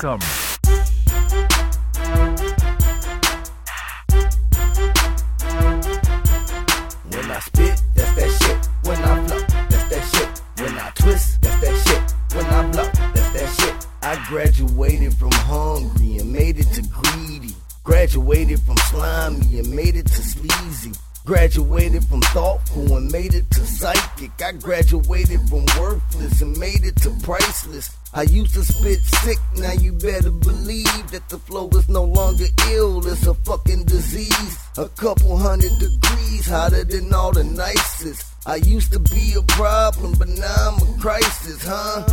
Welcome. When I spit, that's that shit. When I flow, that's that shit. When I twist, that's that shit. When I blow, that's that shit. I graduated from hungry and made it to greedy. Graduated from slimy and made it to sleazy. Graduated from thoughtful and made it to psychic. I graduated from worthless and made it to priceless. I used to spit sick, now you better believe that the flow is no longer ill, it's a fucking disease. A couple 100 degrees hotter than all the nicest. I used to be a problem, but now I'm a crisis, huh?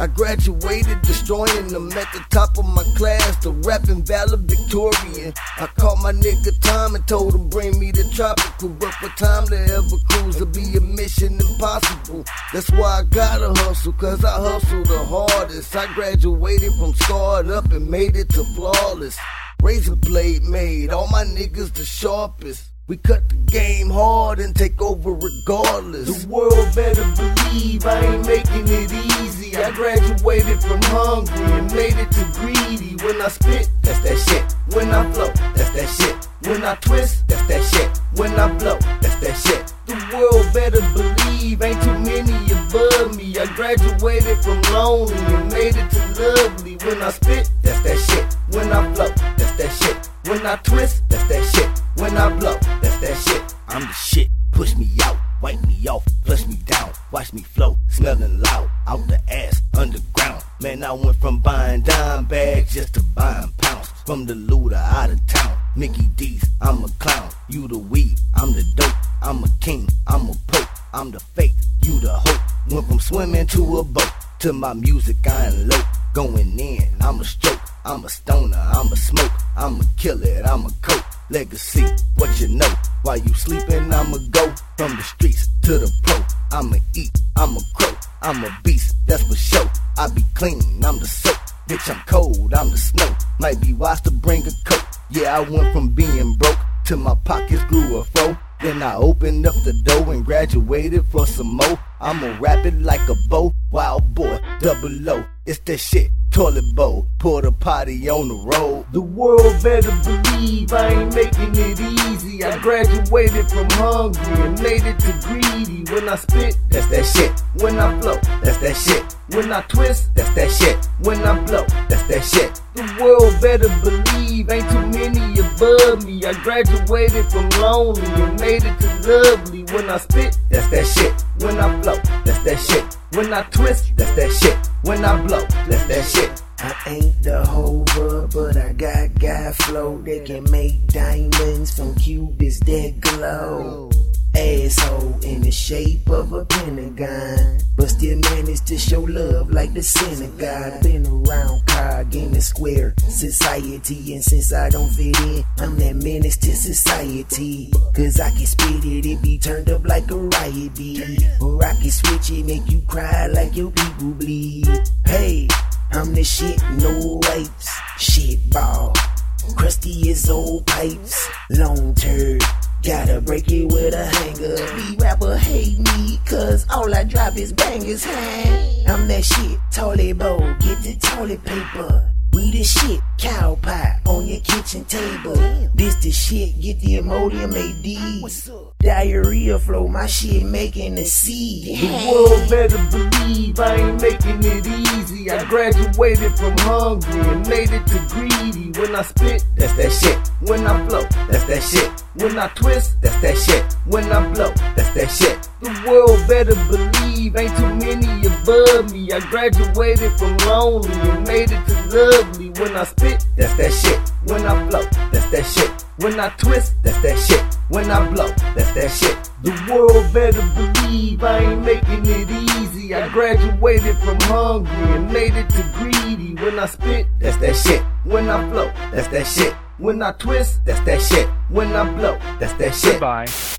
I graduated destroying them at the top of my class, the rapping valedictorian. I called my nigga Tom and told him bring me the tropical, but for Tom to ever cruise it'd be a mission impossible. That's why I gotta hustle, cause I hustle the hardest. I graduated from scarred up and made it to flawless. Razor blade made all my niggas the sharpest. We cut the game hard and take over regardless. The world better believe I ain't making it easy. I graduated from hungry and made it to greedy. When I spit, that's that shit. When I flow, that's that shit. When I twist, that's that shit. When I blow, that's that shit. The world better believe ain't too many above me. I graduated from lonely and made it to lovely. When I spit, that's that shit. When I flow, that's that shit. When I twist, that's that shit. When I blow, that's that shit. I'm the shit. Push me out, wipe me off, flush me down. Watch me flow, smelling loud, out the ass, underground. Man, I went from buying dime bags just to buying pounds. From the looter out of town, Mickey D's, I'm a clown. You the weed, I'm the dope. I'm a king, I'm a pope. I'm the fake, you the hope. Went from swimming to a boat, to my music I ain't low. Going in, I'm a stroke, I'm a stoner, I'm a smoke. I'm a killer, I'm a coke. Legacy, what you know? While you sleeping, I'ma go from the streets to the pro. I'ma eat, I'ma crow, I'm a beast, that's for sure. I be clean, I'm the soap. Bitch, I'm cold, I'm the snow. Might be wise to bring a coat. Yeah, I went from being broke to my pockets grew a fro. Then I opened up the door and graduated for some more. I'ma wrap it like a bow. Wild boy, double O, it's that shit. Toilet bowl, pour the potty on the road. The world better believe I ain't making it easy. I graduated from hungry and made it to greedy. When I spit, that's that shit. When I flow, that's that shit. When I twist, that's that shit. When I blow, that's that shit. The world better believe ain't too many above me. I graduated from lonely and made it to lovely. When I spit, that's that shit. When I flow, that's that shit. When I twist, that's that shit. When I blow, that's that shit. I ain't the whole world, but I got guy flow that can make diamonds from cubits that glow. Asshole in the shape of a pentagon, but still manage to show love like the synagogue. Been around cog in the square society, and since I don't fit in, I'm that menace to society. Cause I can spit it, it be turned up like a riot beat, or I can switch it, make you cry like your people bleed. Hey, I'm the shit, no wipes, shit ball, crusty as old pipes, long turd. Gotta break it with a hanger. The rapper hate me, cause all I drop is bangers, hey. I'm that shit, toilet bowl, get the toilet paper. We the shit, cow pie on your kitchen table. Damn. This the shit, get the Imodium AD. What's up? Diarrhea flow, my shit making the sea. Hey. The world better believe I ain't making it easy. I graduated from hungry and made it to greedy. When I spit, that's that shit. When I flow, that's that shit. When I twist, that's that shit. When I blow, that's that shit. The world better believe ain't too many above me. I graduated from lonely and made it to lovely. When I spit, that's that shit. When I flow, that's that shit. When I twist, that's that shit. When I blow, that's that shit. The world better believe I ain't making it easy. I graduated from hungry and made it to greedy. When I spit, that's that shit. When I flow, that's that shit. When I twist, that's that shit. When I blow, that's that shit. Goodbye.